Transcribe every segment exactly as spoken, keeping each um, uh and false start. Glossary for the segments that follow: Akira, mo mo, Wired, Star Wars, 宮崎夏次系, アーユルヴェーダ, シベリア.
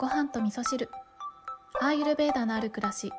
ご飯と味噌汁、アーユルベーダのある暮らし。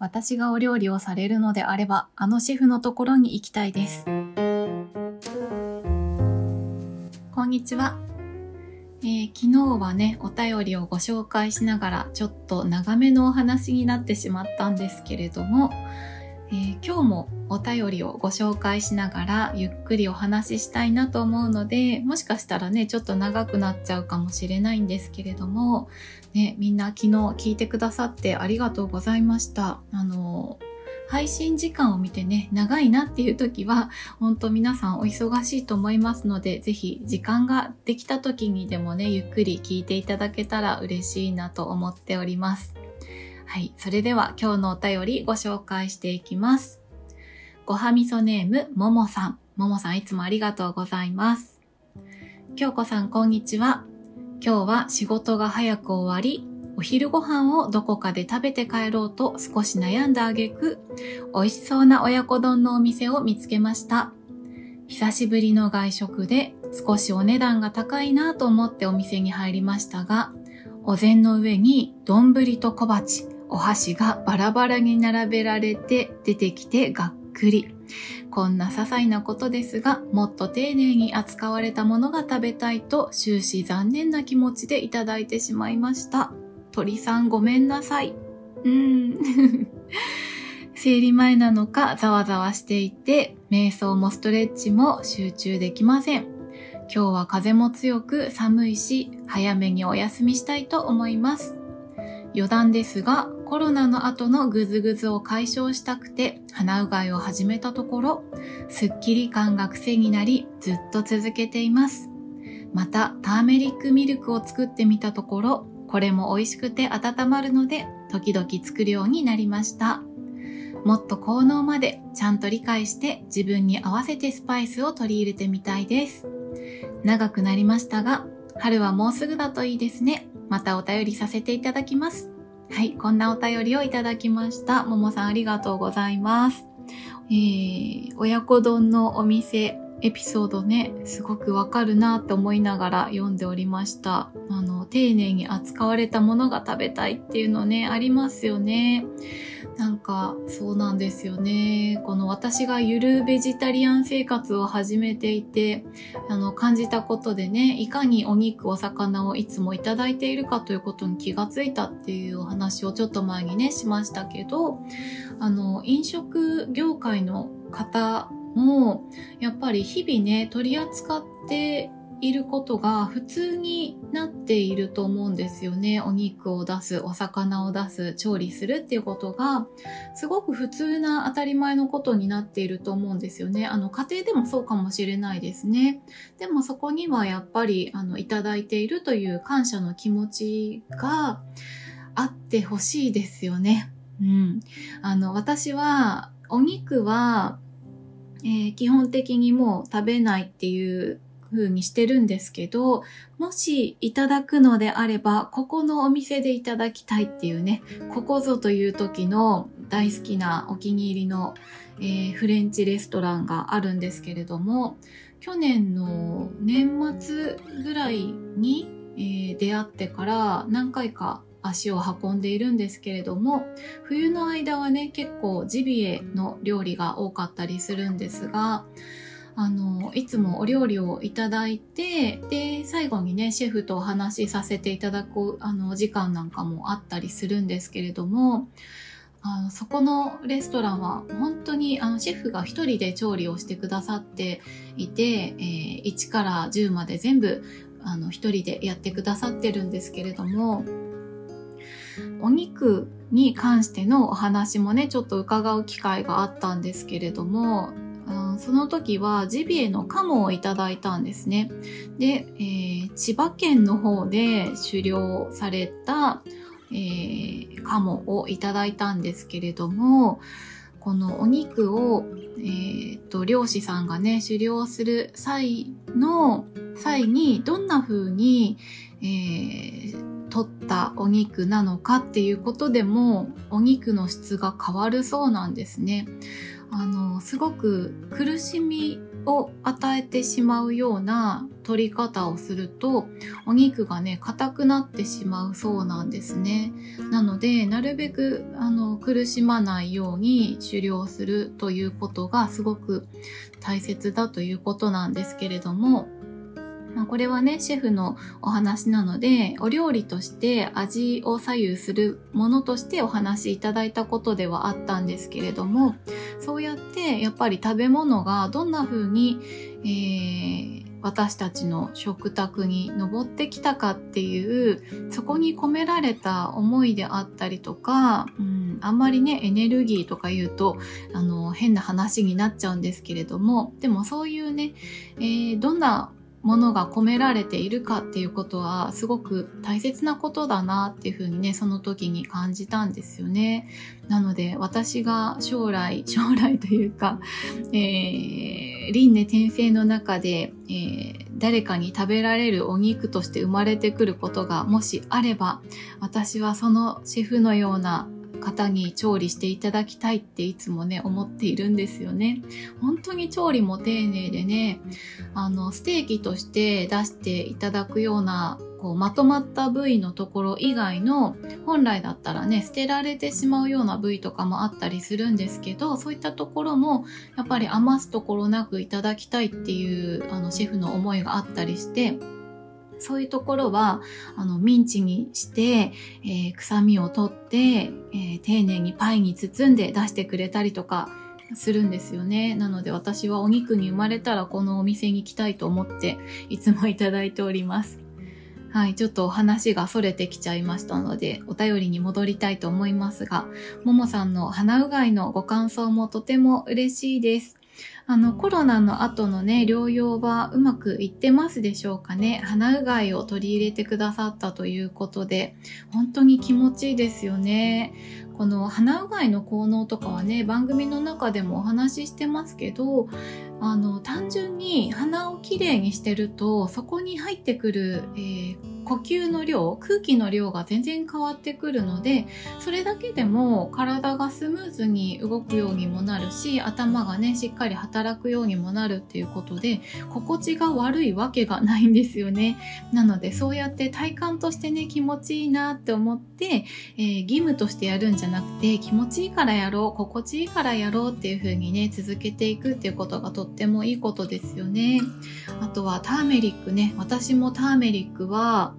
私がお料理をされるのであれば、あのシェフのところに行きたいです。こんにちは。えー、昨日はね、お便りをご紹介しながら、ちょっと長めのお話になってしまったんですけれども、えー、今日もお便りをご紹介しながら、ゆっくりお話ししたいなと思うので、もしかしたらね、ちょっと長くなっちゃうかもしれないんですけれども、ね、みんな昨日聞いてくださってありがとうございました。あのー配信時間を見てね、長いなっていう時は、本当皆さんお忙しいと思いますので、ぜひ時間ができた時にでもね、ゆっくり聞いていただけたら嬉しいなと思っております。はい、それでは今日のお便りご紹介していきます。ごはみそネーム、ももさん。ももさんいつもありがとうございます。きょうこさんこんにちは。今日は仕事が早く終わり、お昼ご飯をどこかで食べて帰ろうと少し悩んだ挙句、美味しそうな親子丼のお店を見つけました。久しぶりの外食で少しお値段が高いなと思ってお店に入りましたが、お膳の上に丼と小鉢、お箸がバラバラに並べられて出てきてがっくり。こんな些細なことですが、もっと丁寧に扱われたものが食べたいと終始残念な気持ちでいただいてしまいました。鳥さんごめんなさい。うーん。生理前なのかざわざわしていて、瞑想もストレッチも集中できません。今日は風も強く寒いし、早めにお休みしたいと思います。余談ですが、コロナの後のぐずぐずを解消したくて、鼻うがいを始めたところ、すっきり感が癖になり、ずっと続けています。また、ターメリックミルクを作ってみたところ、これも美味しくて温まるので、時々作るようになりました。もっと効能までちゃんと理解して自分に合わせてスパイスを取り入れてみたいです。長くなりましたが、春はもうすぐだといいですね。またお便りさせていただきます。はい、こんなお便りをいただきました。ももさんありがとうございます。えー、親子丼のお店エピソードね、すごくわかるなと思いながら読んでおりました。あの、丁寧に扱われたものが食べたいっていうのね、ありますよね。なんか、そうなんですよね。この私がゆるベジタリアン生活を始めていて、あの、感じたことでね、いかにお肉、お魚をいつもいただいているかということに気がついたっていうお話をちょっと前にね、しましたけど、あの、飲食業界の方、もうやっぱり日々ね取り扱っていることが普通になっていると思うんですよね。お肉を出す、お魚を出す、調理するっていうことがすごく普通な当たり前のことになっていると思うんですよね。あの家庭でもそうかもしれないですね。でもそこにはやっぱりあのいただいているという感謝の気持ちがあってほしいですよね。うん。あの私はお肉はえー、基本的にもう食べないっていう風にしてるんですけど、もしいただくのであれば、ここのお店でいただきたいっていうね、ここぞという時の大好きなお気に入りの、えー、フレンチレストランがあるんですけれども、去年の年末ぐらいに、えー、出会ってから何回か足を運んでいるんですけれども、冬の間はね結構ジビエの料理が多かったりするんですが、あのいつもお料理をいただいて、で最後にねシェフとお話しさせていただくあの時間なんかもあったりするんですけれども、あのそこのレストランは本当にあのシェフが一人で調理をしてくださっていて、えー、いちからじゅうまで全部あの一人でやってくださってるんですけれども、お肉に関してのお話もねちょっと伺う機会があったんですけれども、うん、その時はジビエのカモをいただいたんですね。で、えー、千葉県の方で狩猟された、えー、カモをいただいたんですけれども、このお肉を、えー、と漁師さんがね狩猟する際の際にどんな風に、えー取ったお肉なのかっていうことでもお肉の質が変わるそうなんですね。あのすごく苦しみを与えてしまうような取り方をするとお肉がね硬くなってしまうそうなんですね。なのでなるべくあの苦しまないように狩猟するということがすごく大切だということなんですけれども、まあ、これはねシェフのお話なのでお料理として味を左右するものとしてお話しいただいたことではあったんですけれども、そうやってやっぱり食べ物がどんな風に、えー、私たちの食卓に上ってきたかっていう、そこに込められた思いであったりとか、うん、あんまりねエネルギーとか言うとあの変な話になっちゃうんですけれども、でもそういうね、えー、どんなものが込められているかっていうことはすごく大切なことだなっていうふうにねその時に感じたんですよね。なので私が将来将来というか、えー、輪廻転生の中で、えー、誰かに食べられるお肉として生まれてくることがもしあれば、私はそのシェフのような方に調理していただきたいっていつもね思っているんですよね。本当に調理も丁寧でね、あのステーキとして出していただくようなこうまとまった部位のところ以外の、本来だったらね捨てられてしまうような部位とかもあったりするんですけど、そういったところもやっぱり余すところなくいただきたいっていうあのシェフの思いがあったりして、そういうところはあのミンチにして、えー、臭みを取って、えー、丁寧にパイに包んで出してくれたりとかするんですよね。なので私はお肉に生まれたらこのお店に行きたいと思っていつもいただいております。はい、ちょっとお話が逸れてきちゃいましたのでお便りに戻りたいと思いますが、ももさんの鼻うがいのご感想もとても嬉しいです。あのコロナの後のね療養はうまくいってますでしょうかね。鼻うがいを取り入れてくださったということで本当に気持ちいいですよね。この鼻うがいの効能とかはね番組の中でもお話ししてますけど、あの単純に鼻をきれいにしてるとそこに入ってくる、えー、呼吸の量、空気の量が全然変わってくるので、それだけでも体がスムーズに動くようにもなるし、頭がねしっかり働くようにもなるっていうことで心地が悪いわけがないんですよね。なのでそうやって体感としてね気持ちいいなって思って、えー、義務としてやるんじゃなくて気持ちいいからやろう、心地いいからやろうっていう風にね続けていくっていうことがととってもいいことですよね。あとはターメリックね、私もターメリックは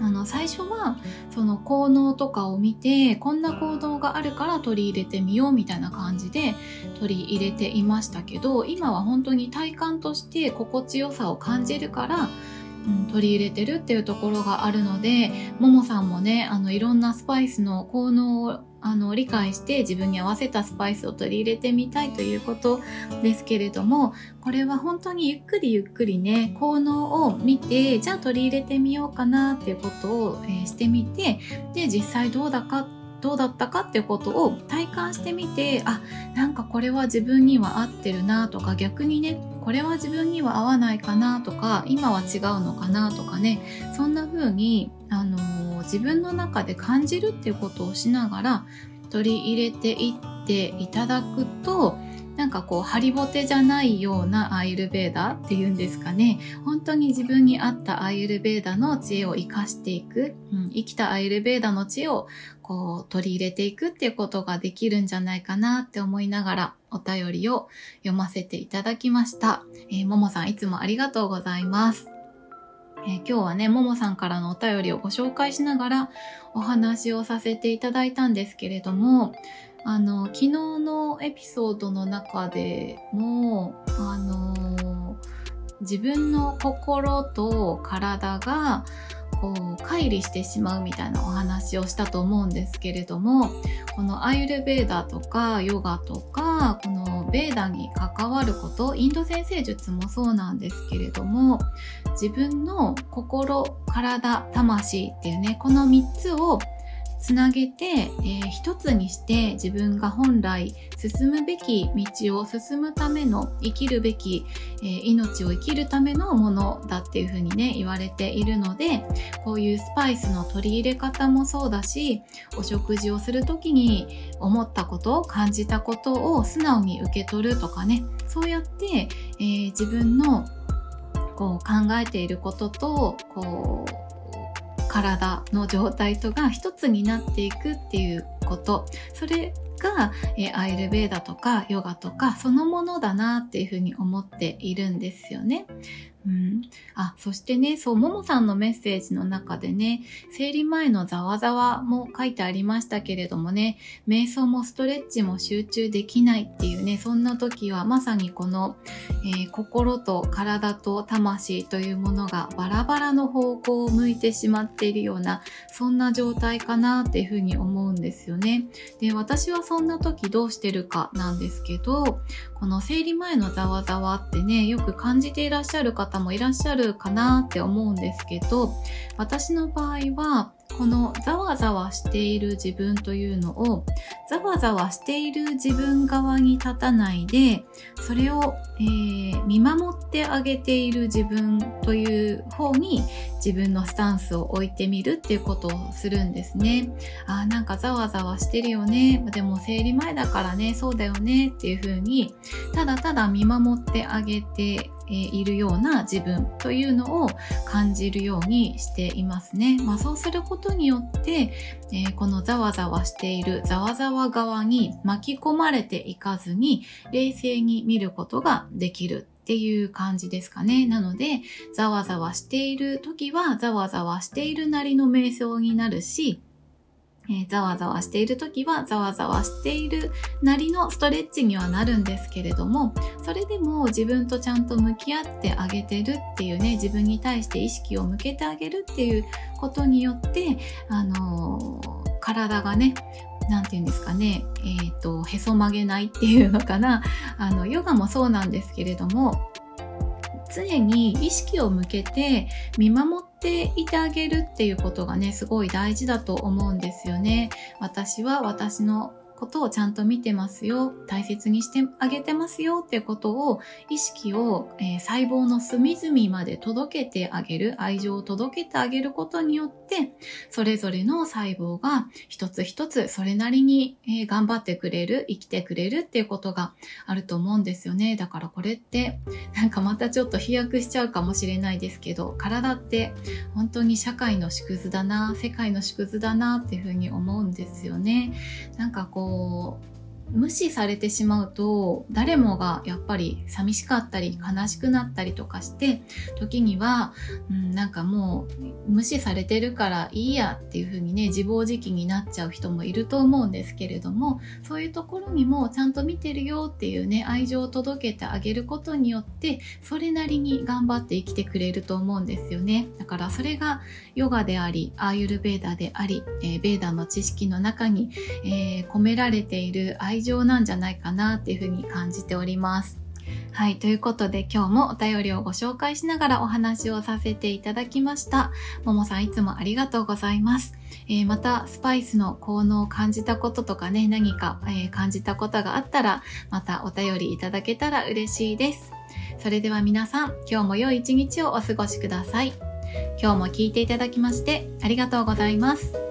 あの最初はその効能とかを見てこんな効能があるから取り入れてみようみたいな感じで取り入れていましたけど、今は本当に体感として心地よさを感じるから取り入れてるっていうところがあるので、ももさんもねあのいろんなスパイスの効能をあの理解して自分に合わせたスパイスを取り入れてみたいということですけれども、これは本当にゆっくりゆっくりね効能を見て、じゃあ取り入れてみようかなっていうことを、えー、してみて、で実際どうだかどうだったかっていうことを体感してみて、あ、なんかこれは自分には合ってるなとか、逆にねこれは自分には合わないかなとか、今は違うのかなとかね、そんな風にあのー、自分の中で感じるっていうことをしながら取り入れていっていただくと、なんかこうハリボテじゃないようなアーユルヴェーダっていうんですかね、本当に自分に合ったアーユルヴェーダの知恵を生かしていく、うん、生きたアーユルヴェーダの知恵をこう取り入れていくっていうことができるんじゃないかなって思いながらお便りを読ませていただきました。えー、ももさんいつもありがとうございます。えー、今日はねももさんからのお便りをご紹介しながらお話をさせていただいたんですけれども、あの昨日のエピソードの中でもあの自分の心と体がこう乖離してしまうみたいなお話をしたと思うんですけれども、このアーユルヴェーダとかヨガとかこのヴェーダに関わること、インド占星術もそうなんですけれども、自分の心、体、魂っていうねこのみっつをつなげて、えー、一つにして自分が本来進むべき道を進むための生きるべき、えー、命を生きるためのものだっていうふうにね言われているので、こういうスパイスの取り入れ方もそうだし、お食事をする時に思ったことを感じたことを素直に受け取るとかね、そうやって、えー、自分のこう考えていることとこう体の状態とが一つになっていくっていうこと、それがえアイルベーダとかヨガとかそのものだなっていうふうに思っているんですよね。うん、あ、そしてね、そう、ももさんのメッセージの中でね、生理前のざわざわも書いてありましたけれどもね、瞑想もストレッチも集中できないっていうね、そんな時はまさにこの、えー、心と体と魂というものがバラバラの方向を向いてしまっているような、そんな状態かなっていうふうに思うんですよね。で、私はそんな時どうしてるかなんですけど、この生理前のざわざわってね、よく感じていらっしゃる方方もいらっしゃるかなって思うんですけど、私の場合はこのざわざわしている自分というのをざわざわしている自分側に立たないで、それを、えー、見守ってあげている自分という方に自分のスタンスを置いてみるっていうことをするんですね。あ、なんかざわざわしてるよね、でも生理前だからね、そうだよねっていう風にただただ見守ってあげているような自分というのを感じるようにしていますね。まあ、そうすることによって、えー、このざわざわしているざわざわ側に巻き込まれていかずに冷静に見ることができるっていう感じですかね。なのでざわざわしている時はざわざわしているなりの瞑想になるし、えー、ざわざわしている時はざわざわしているなりのストレッチにはなるんですけれども、それでも自分とちゃんと向き合ってあげてるっていうね、自分に対して意識を向けてあげるっていうことによって、あのー、体がね、なんていうんですかね、えっと、へそ曲げないっていうのかな、あの、ヨガもそうなんですけれども、常に意識を向けて見守っていてあげるっていうことがね、すごい大事だと思うんですよね。私は私のことをちゃんと見てますよ、大切にしてあげてますよっていうことを、意識を、えー、細胞の隅々まで届けてあげる、愛情を届けてあげることによって、それぞれの細胞が一つ一つそれなりに、えー、頑張ってくれる、生きてくれるっていうことがあると思うんですよね。だからこれって、なんかまたちょっと飛躍しちゃうかもしれないですけど、体って本当に社会の縮図だな、世界の縮図だなっていうふうに思うんですよね。なんかこう、無視されてしまうと誰もがやっぱり寂しかったり悲しくなったりとかして、時には、うん、なんかもう無視されてるからいいやっていう風にね、自暴自棄になっちゃう人もいると思うんですけれども、そういうところにもちゃんと見てるよっていうね、愛情を届けてあげることによってそれなりに頑張って生きてくれると思うんですよね。だからそれがヨガであり、アーユルベーダであり、えー、ベーダの知識の中に、えー、込められている愛情なんじゃないかなっていうふうに感じております。はい、ということで今日もお便りをご紹介しながらお話をさせていただきました。ももさんいつもありがとうございます。えー、またスパイスの効能を感じたこととかね、何か、えー、感じたことがあったらまたお便りいただけたら嬉しいです。それでは皆さん、今日も良い一日をお過ごしください。今日も聞いていただきましてありがとうございます。